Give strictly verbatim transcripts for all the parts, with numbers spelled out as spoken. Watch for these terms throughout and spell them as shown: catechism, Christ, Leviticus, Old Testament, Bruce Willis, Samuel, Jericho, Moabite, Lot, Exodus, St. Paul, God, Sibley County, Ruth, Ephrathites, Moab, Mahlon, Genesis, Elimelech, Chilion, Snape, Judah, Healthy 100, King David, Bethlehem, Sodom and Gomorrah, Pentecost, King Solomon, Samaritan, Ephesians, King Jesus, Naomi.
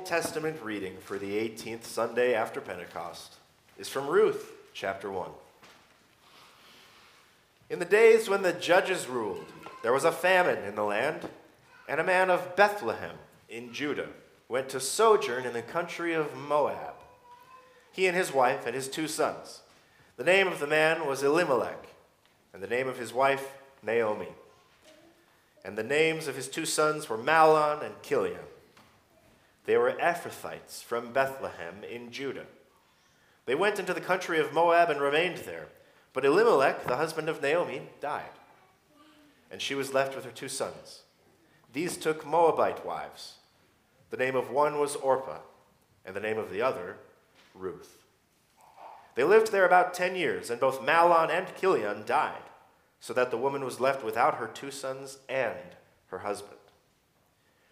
Old Testament reading for the eighteenth Sunday after Pentecost is from Ruth, chapter one. In the days when the judges ruled, there was a famine in the land, and a man of Bethlehem in Judah went to sojourn in the country of Moab, he and his wife and his two sons. The name of the man was Elimelech, and the name of his wife, Naomi. And the names of his two sons were Mahlon and Chilion. They were Ephrathites from Bethlehem in Judah. They went into the country of Moab and remained there. But Elimelech, the husband of Naomi, died, and she was left with her two sons. These took Moabite wives. The name of one was Orpah, and the name of the other, Ruth. They lived there about ten years, and both Mahlon and Chilion died, so that the woman was left without her two sons and her husband.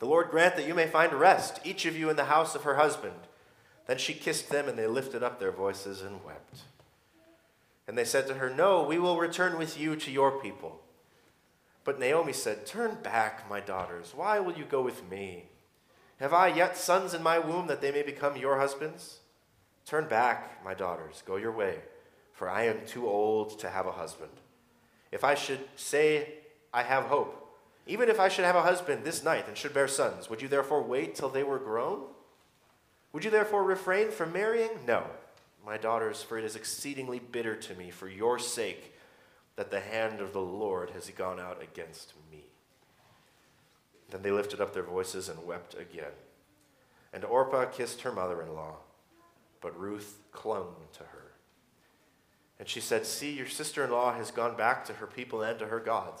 The Lord grant that you may find rest, each of you in the house of her husband." Then she kissed them, and they lifted up their voices and wept. And they said to her, "No, we will return with you to your people." But Naomi said, "Turn back, my daughters. Why will you go with me? Have I yet sons in my womb that they may become your husbands? Turn back, my daughters. Go your way, for I am too old to have a husband. If I should say I have hope, even if I should have a husband this night and should bear sons, would you therefore wait till they were grown? Would you therefore refrain from marrying? No, my daughters, for it is exceedingly bitter to me for your sake that the hand of the Lord has gone out against me." Then they lifted up their voices and wept again. And Orpah kissed her mother-in-law, but Ruth clung to her. And she said, "See, your sister-in-law has gone back to her people and to her gods.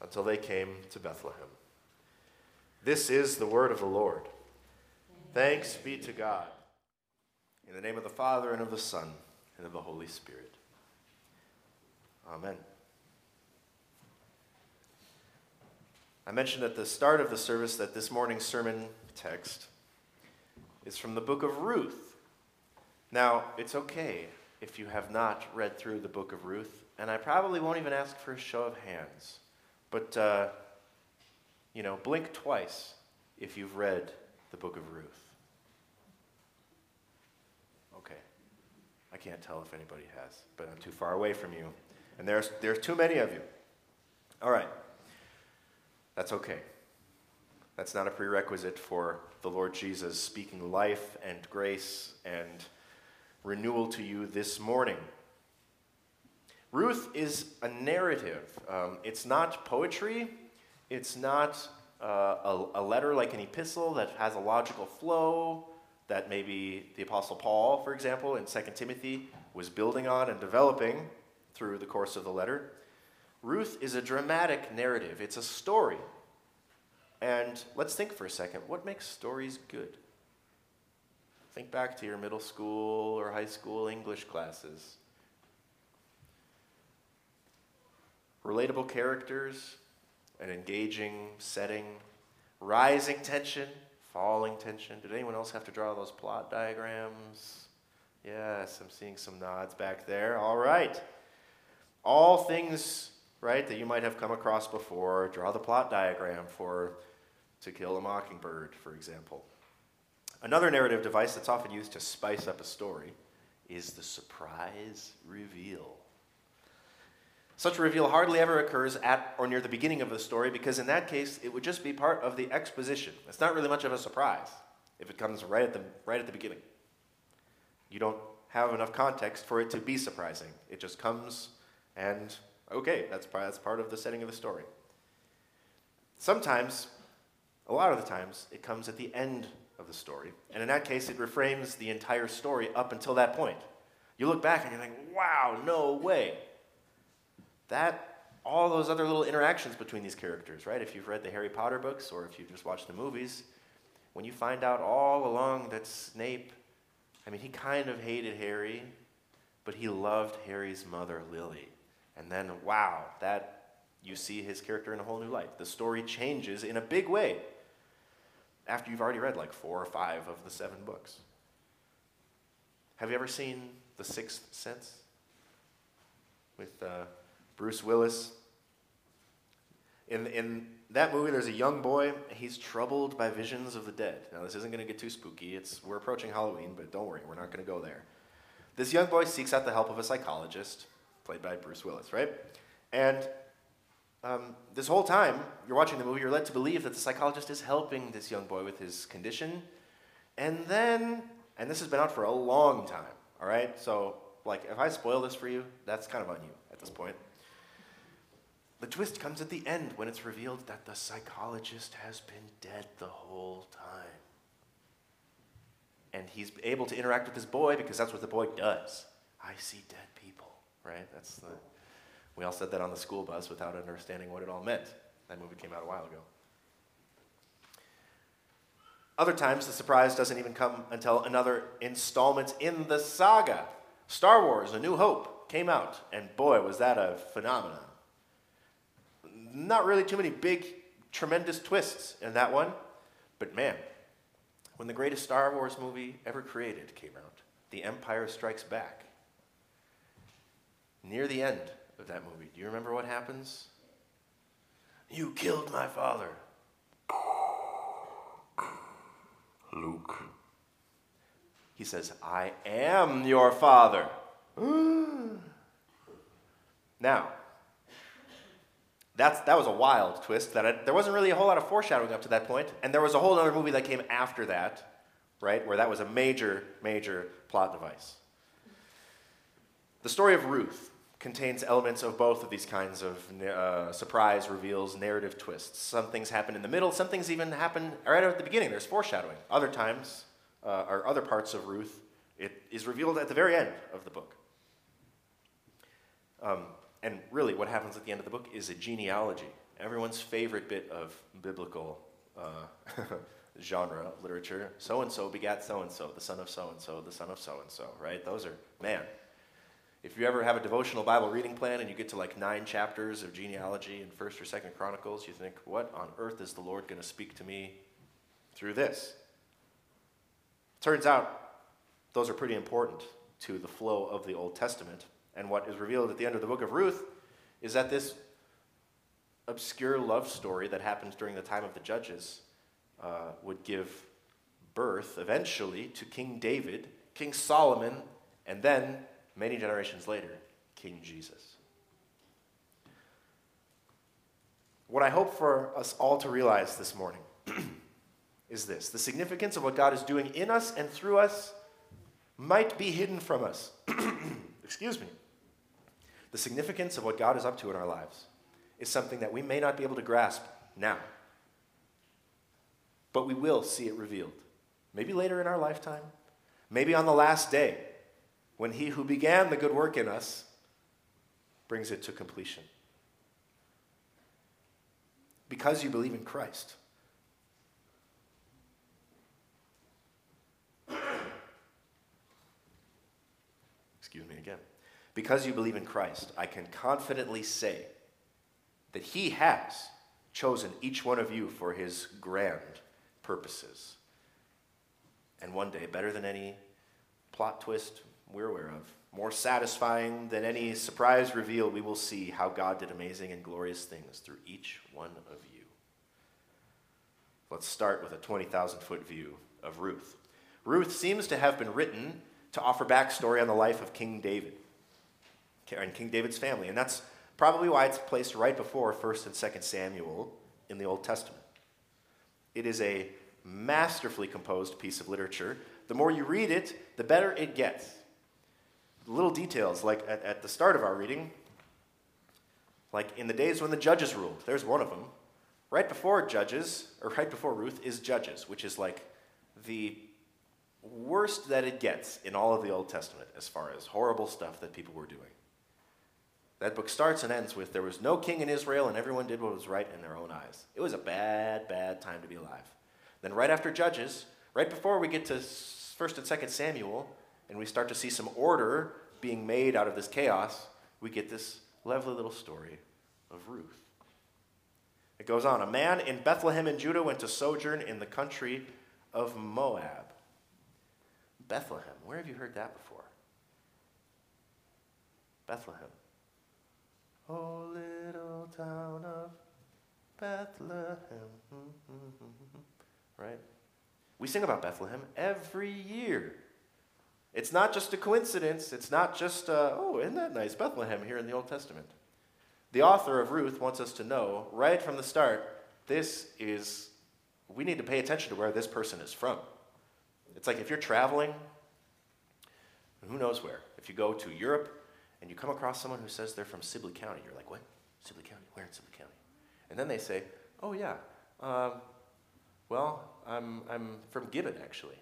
until they came to Bethlehem. This is the word of the Lord. Thanks be to God. In the name of the Father, and of the Son, and of the Holy Spirit. Amen. I mentioned at the start of the service that this morning's sermon text is from the book of Ruth. Now, it's okay if you have not read through the book of Ruth, and I probably won't even ask for a show of hands. But, uh, you know, blink twice if you've read the book of Ruth. I can't tell if anybody has, but I'm too far away from you. And there's there's too many of you. All right. That's okay. That's not a prerequisite for the Lord Jesus speaking life and grace and renewal to you this morning. Ruth is a narrative. Um, it's not poetry. It's not uh, a, a letter like an epistle that has a logical flow that maybe the Apostle Paul, for example, in Second Timothy, was building on and developing through the course of the letter. Ruth is a dramatic narrative. It's a story. And let's think for a second. What makes stories good? Think back to your middle school or high school English classes. Relatable characters, an engaging setting, rising tension, falling tension. Did anyone else have to draw those plot diagrams? Yes, I'm seeing some nods back there. All right. All things, right, that you might have come across before. Draw the plot diagram for To Kill a Mockingbird, for example. Another narrative device that's often used to spice up a story is the surprise reveal. Such a reveal hardly ever occurs at or near the beginning of the story because in that case, it would just be part of the exposition. It's not really much of a surprise if it comes right at the, right at the beginning. You don't have enough context for it to be surprising. It just comes and, okay, that's, that's part of the setting of the story. Sometimes, a lot of the times, it comes at the end of the story. And in that case, it reframes the entire story up until that point. You look back and you're like, wow, no way. That, all those other little interactions between these characters, right? If you've read the Harry Potter books or if you've just watched the movies, when you find out all along that Snape, I mean, he kind of hated Harry, but he loved Harry's mother, Lily. And then, wow, that you see his character in a whole new light. The story changes in a big way after you've already read like four or five of the seven books. Have you ever seen The Sixth Sense with uh, Bruce Willis? In in that movie, there's a young boy. He's troubled by visions of the dead. Now, this isn't going to get too spooky. It's we're approaching Halloween, but don't worry, we're not going to go there. This young boy seeks out the help of a psychologist, played by Bruce Willis, right? And Um, this whole time, you're watching the movie, you're led to believe that the psychologist is helping this young boy with his condition. And then, and this has been out for a long time, all right? So, like, if I spoil this for you, that's kind of on you at this point. The twist comes at the end when it's revealed that the psychologist has been dead the whole time. And he's able to interact with this boy because that's what the boy does. I see dead people, right? That's the... We all said that on the school bus without understanding what it all meant. That movie came out a while ago. Other times, the surprise doesn't even come until another installment in the saga. Star Wars: A New Hope came out, and boy, was that a phenomenon. Not really too many big, tremendous twists in that one, but man, when the greatest Star Wars movie ever created came out, The Empire Strikes Back, near the end of that movie, do you remember what happens? You killed my father. Luke. He says, I am your father. Now, that's that was a wild twist. That I, there wasn't really a whole lot of foreshadowing up to that point, and there was a whole other movie that came after that, right, where that was a major, major plot device. The story of Ruth contains elements of both of these kinds of uh, surprise reveals, narrative twists. Some things happen in the middle, some things even happen right at the beginning. There's foreshadowing. Other times, uh, or other parts of Ruth, it is revealed at the very end of the book. Um, and really, what happens at the end of the book is a genealogy. Everyone's favorite bit of biblical uh, genre of literature. So-and-so begat so-and-so, the son of so-and-so, the son of so-and-so, right? Those are, man... If you ever have a devotional Bible reading plan and you get to like nine chapters of genealogy in First or Second Chronicles, you think, what on earth is the Lord going to speak to me through this? Turns out those are pretty important to the flow of the Old Testament. And what is revealed at the end of the book of Ruth is that this obscure love story that happens during the time of the judges uh, would give birth eventually to King David, King Solomon, and then... many generations later, King Jesus. What I hope for us all to realize this morning is this. The significance of what God is doing in us and through us might be hidden from us. Excuse me. The significance of what God is up to in our lives is something that we may not be able to grasp now. But we will see it revealed. Maybe later in our lifetime. Maybe on the last day, when he who began the good work in us brings it to completion. Because you believe in Christ, excuse me again, because you believe in Christ, I can confidently say that he has chosen each one of you for his grand purposes. And one day, better than any plot twist we're aware of, more satisfying than any surprise reveal, we will see how God did amazing and glorious things through each one of you. Let's start with a twenty thousand foot view of Ruth. Ruth seems to have been written to offer backstory on the life of King David and King David's family, and that's probably why it's placed right before First and Second Samuel in the Old Testament. It is a masterfully composed piece of literature. The more you read it, the better it gets. little details, like at, at the start of our reading, like in the days when the judges ruled, there's one of them. Right before Judges, or right before Ruth, is Judges, which is like the worst that it gets in all of the Old Testament as far as horrible stuff that people were doing. That book starts and ends with, there was no king in Israel, and everyone did what was right in their own eyes. It was a bad, bad time to be alive. Then right after Judges, right before we get to First and Second Samuel, and we start to see some order being made out of this chaos, we get this lovely little story of Ruth. It goes on. A man in Bethlehem in Judah went to sojourn in the country of Moab. Bethlehem. Where have you heard that before? Bethlehem. Oh, little town of Bethlehem. Right? We sing about Bethlehem every year. It's not just a coincidence. It's not just, uh, oh, isn't that nice, Bethlehem here in the Old Testament. The author of Ruth wants us to know right from the start, this is, we need to pay attention to where this person is from. It's like if you're traveling, who knows where. If you go to Europe and you come across someone who says they're from Sibley County, you're like, what? Sibley County? Where in Sibley County? And then they say, oh, yeah, um, well, I'm, I'm from Gibbon, actually.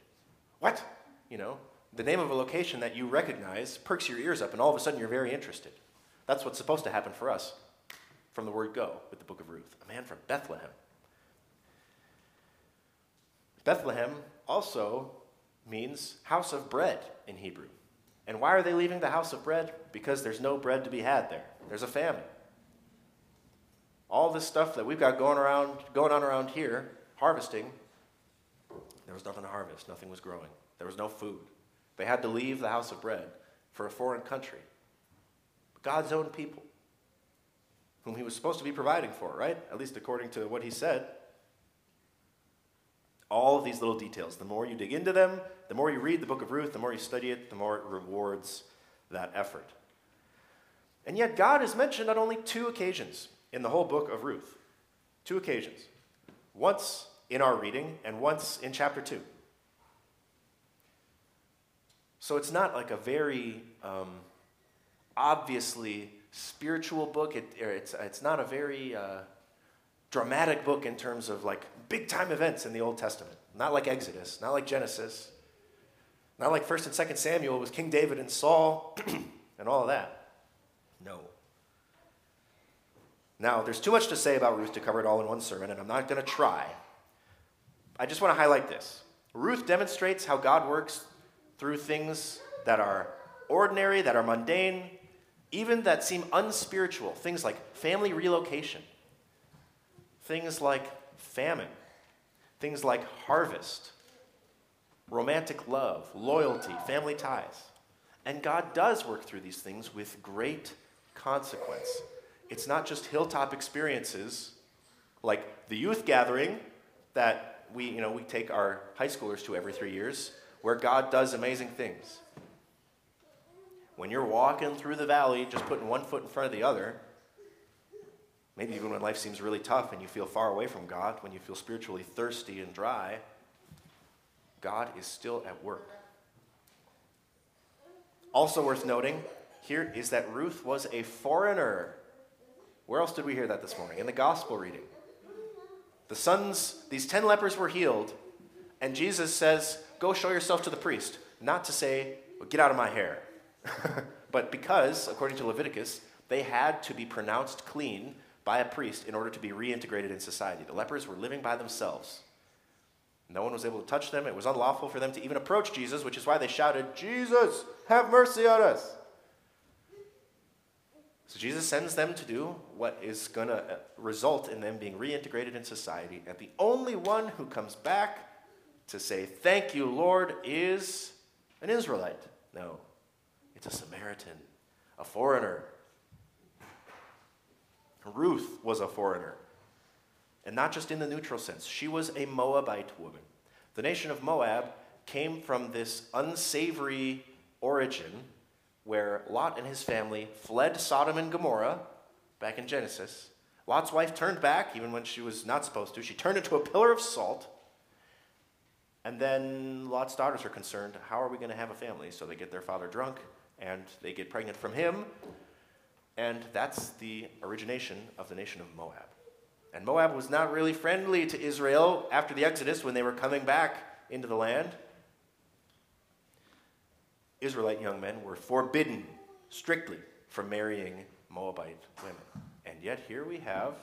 What? You know? The name of a location that you recognize perks your ears up, and all of a sudden you're very interested. That's what's supposed to happen for us from the word go with the book of Ruth. A man from Bethlehem. Bethlehem also means house of bread in Hebrew. And why are they leaving the house of bread? Because there's no bread to be had there. There's a famine. All this stuff that we've got going around, going on around here, harvesting, there was nothing to harvest. Nothing was growing. There was no food. They had to leave the house of bread for a foreign country. God's own people, whom he was supposed to be providing for, right? At least according to what he said. All of these little details, the more you dig into them, the more you read the book of Ruth, the more you study it, the more it rewards that effort. And yet God is mentioned on only two occasions in the whole book of Ruth. Two occasions. Once in our reading and once in chapter two. So it's not like a very um, obviously spiritual book. It, it's, it's not a very uh, dramatic book in terms of like big-time events in the Old Testament. Not like Exodus, not like Genesis, not like First and Second Samuel with King David and Saul and all of that. No. Now, there's too much to say about Ruth to cover it all in one sermon, and I'm not going to try. I just want to highlight this. Ruth demonstrates how God works through things that are ordinary, that are mundane, even that seem unspiritual. Things like family relocation, things like famine, things like harvest, romantic love, loyalty, family ties. And God does work through these things with great consequence. It's not just hilltop experiences like the youth gathering that we, you know, we take our high schoolers to every three years. Where God does amazing things. When you're walking through the valley, just putting one foot in front of the other, maybe even when life seems really tough and you feel far away from God, when you feel spiritually thirsty and dry, God is still at work. Also worth noting here is that Ruth was a foreigner. Where else did we hear that this morning? In the gospel reading. The sons, these ten lepers were healed, and Jesus says, go show yourself to the priest, not to say, well, get out of my hair. But because, according to Leviticus, they had to be pronounced clean by a priest in order to be reintegrated in society. The lepers were living by themselves. No one was able to touch them. It was unlawful for them to even approach Jesus, which is why they shouted, Jesus, have mercy on us. So Jesus sends them to do what is going to result in them being reintegrated in society. And the only one who comes back to say, thank you, Lord, is an Israelite. No, it's a Samaritan, a foreigner. Ruth was a foreigner, and not just in the neutral sense. She was a Moabite woman. The nation of Moab came from this unsavory origin where Lot and his family fled Sodom and Gomorrah back in Genesis. Lot's wife turned back, even when she was not supposed to. She turned into a pillar of salt. And then Lot's daughters are concerned, how are we going to have a family? So they get their father drunk and they get pregnant from him, and that's the origination of the nation of Moab. And Moab was not really friendly to Israel after the Exodus when they were coming back into the land. Israelite young men were forbidden strictly from marrying Moabite women. And yet here we have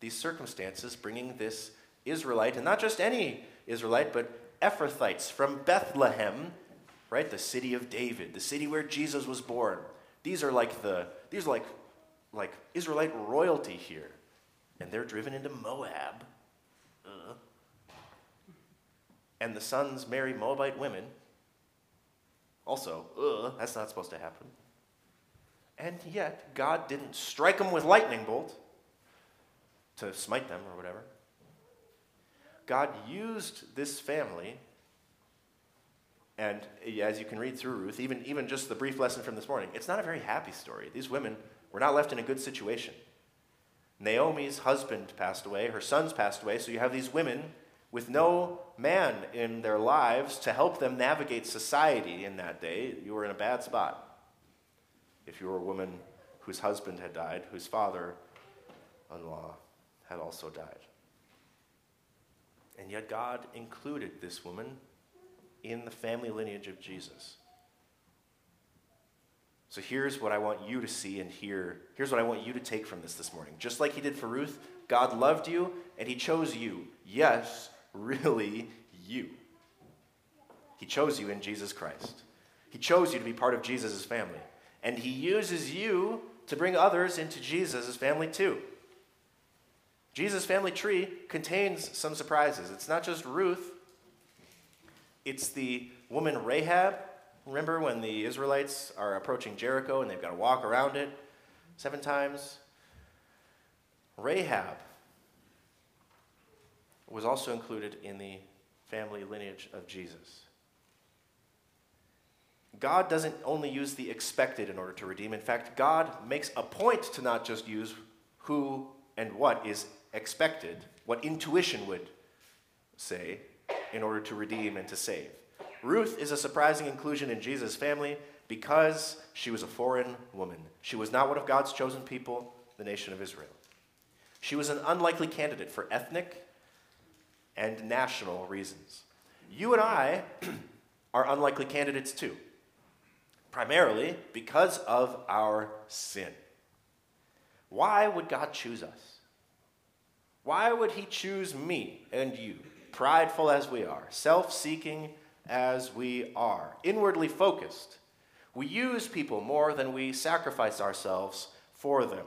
these circumstances bringing this Israelite, and not just any Israelite, but Ephrathites from Bethlehem, right? The city of David, the city where Jesus was born. These are like the these are like like Israelite royalty here, and they're driven into Moab. Ugh. And the sons marry Moabite women. Also, ugh, that's not supposed to happen. And yet, God didn't strike them with lightning bolt to smite them or whatever. God used this family, and as you can read through Ruth, even, even just the brief lesson from this morning, it's not a very happy story. These women were not left in a good situation. Naomi's husband passed away, her sons passed away, so you have these women with no man in their lives to help them navigate society in that day. You were in a bad spot. If you were a woman whose husband had died, whose father-in-law had also died. And yet God included this woman in the family lineage of Jesus. So here's what I want you to see and hear. Here's what I want you to take from this this morning. Just like he did for Ruth, God loved you and he chose you. Yes, really you. He chose you in Jesus Christ. He chose you to be part of Jesus' family. And he uses you to bring others into Jesus' family too. Jesus' family tree contains some surprises. It's not just Ruth. It's the woman Rahab. Remember when the Israelites are approaching Jericho and they've got to walk around it seven times? Rahab was also included in the family lineage of Jesus. God doesn't only use the expected in order to redeem. In fact, God makes a point to not just use who and what is expected, what intuition would say, in order to redeem and to save. Ruth is a surprising inclusion in Jesus' family because she was a foreign woman. She was not one of God's chosen people, the nation of Israel. She was an unlikely candidate for ethnic and national reasons. You and I are unlikely candidates too, primarily because of our sin. Why would God choose us? Why would he choose me and you, prideful as we are, self-seeking as we are, inwardly focused? We use people more than we sacrifice ourselves for them.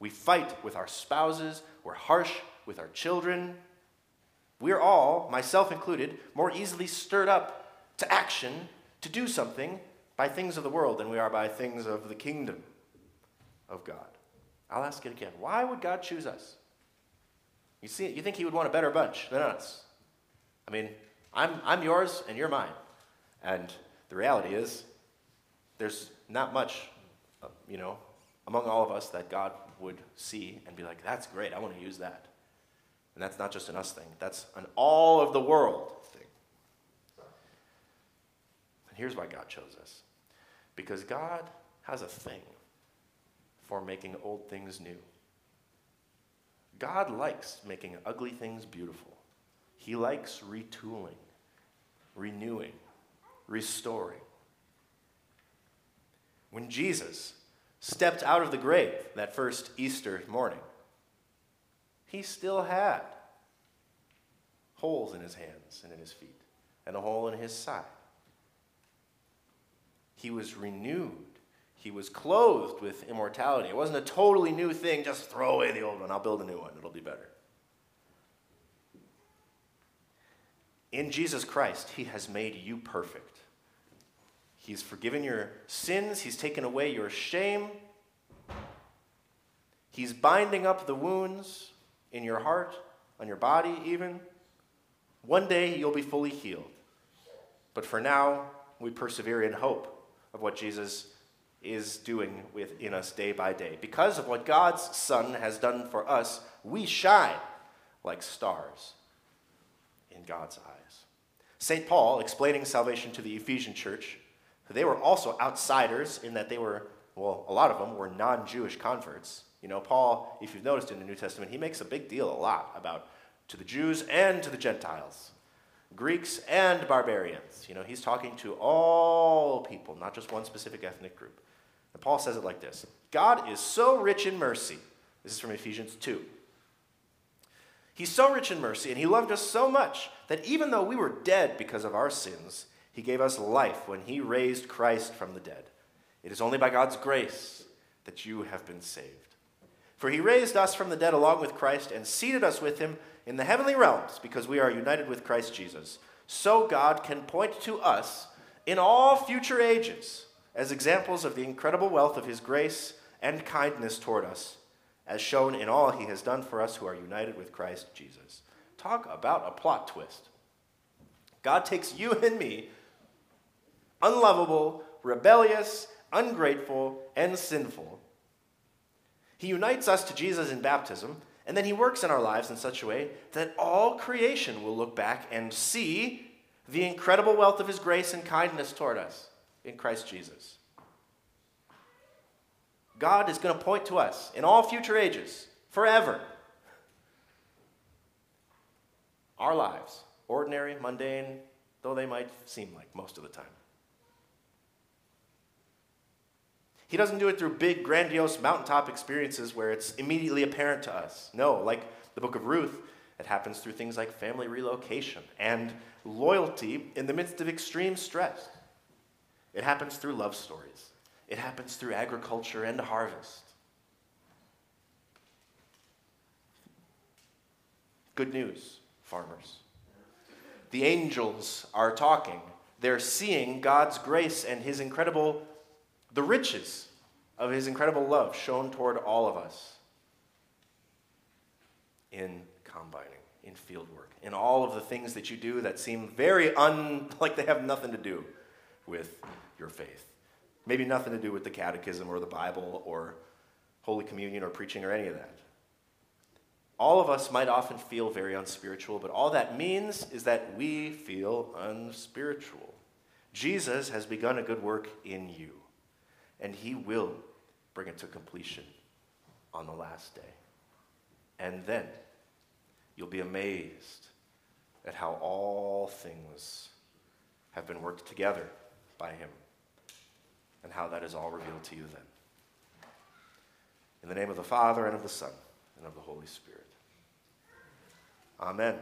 We fight with our spouses. We're harsh with our children. We're all, myself included, more easily stirred up to action, to do something by things of the world than we are by things of the kingdom of God. I'll ask it again. Why would God choose us? You see, you think he would want a better bunch than us. I mean, I'm I'm yours and you're mine. And the reality is there's not much, you know, among all of us that God would see and be like, that's great, I want to use that. And that's not just an us thing. That's an all of the world thing. And here's why God chose us. Because God has a thing for making old things new. God likes making ugly things beautiful. He likes retooling, renewing, restoring. When Jesus stepped out of the grave that first Easter morning, he still had holes in his hands and in his feet, and a hole in his side. He was renewed. He was clothed with immortality. It wasn't a totally new thing. Just throw away the old one. I'll build a new one. It'll be better. In Jesus Christ, he has made you perfect. He's forgiven your sins. He's taken away your shame. He's binding up the wounds in your heart, on your body even. One day you'll be fully healed. But for now, we persevere in hope of what Jesus is doing within us day by day. Because of what God's Son has done for us, we shine like stars in God's eyes. Saint Paul, explaining salvation to the Ephesian church, They were also outsiders in that they were, well, a lot of them were non-Jewish converts. You know, Paul, if you've noticed in the New Testament, he makes a big deal a lot about to the Jews and to the Gentiles, Greeks and barbarians. You know, he's talking to all people, not just one specific ethnic group. And Paul says it like this: God is so rich in mercy. This is from Ephesians two. He's so rich in mercy, and he loved us so much that even though we were dead because of our sins, he gave us life when he raised Christ from the dead. It is only by God's grace that you have been saved. For he raised us from the dead along with Christ and seated us with him in the heavenly realms because we are united with Christ Jesus. So God can point to us in all future ages as examples of the incredible wealth of his grace and kindness toward us, as shown in all he has done for us who are united with Christ Jesus. Talk about a plot twist. God takes you and me, unlovable, rebellious, ungrateful, and sinful. He unites us to Jesus in baptism, and then he works in our lives in such a way that all creation will look back and see the incredible wealth of his grace and kindness toward us in Christ Jesus. God is going to point to us in all future ages, forever. Our lives, ordinary, mundane, though they might seem like most of the time. He doesn't do it through big, grandiose mountaintop experiences where it's immediately apparent to us. No, like the book of Ruth, it happens through things like family relocation and loyalty in the midst of extreme stress. It happens through love stories. It happens through agriculture and harvest. Good news, farmers. The angels are talking. They're seeing God's grace and his incredible The riches of his incredible love shown toward all of us in combining, in field work, in all of the things that you do that seem very un, like they have nothing to do with your faith. Maybe nothing to do with the catechism or the Bible or Holy Communion or preaching or any of that. All of us might often feel very unspiritual, but all that means is that we feel unspiritual. Jesus has begun a good work in you, and he will bring it to completion on the last day. And then you'll be amazed at how all things have been worked together by him and how that is all revealed to you then. In the name of the Father, and of the Son, and of the Holy Spirit. Amen.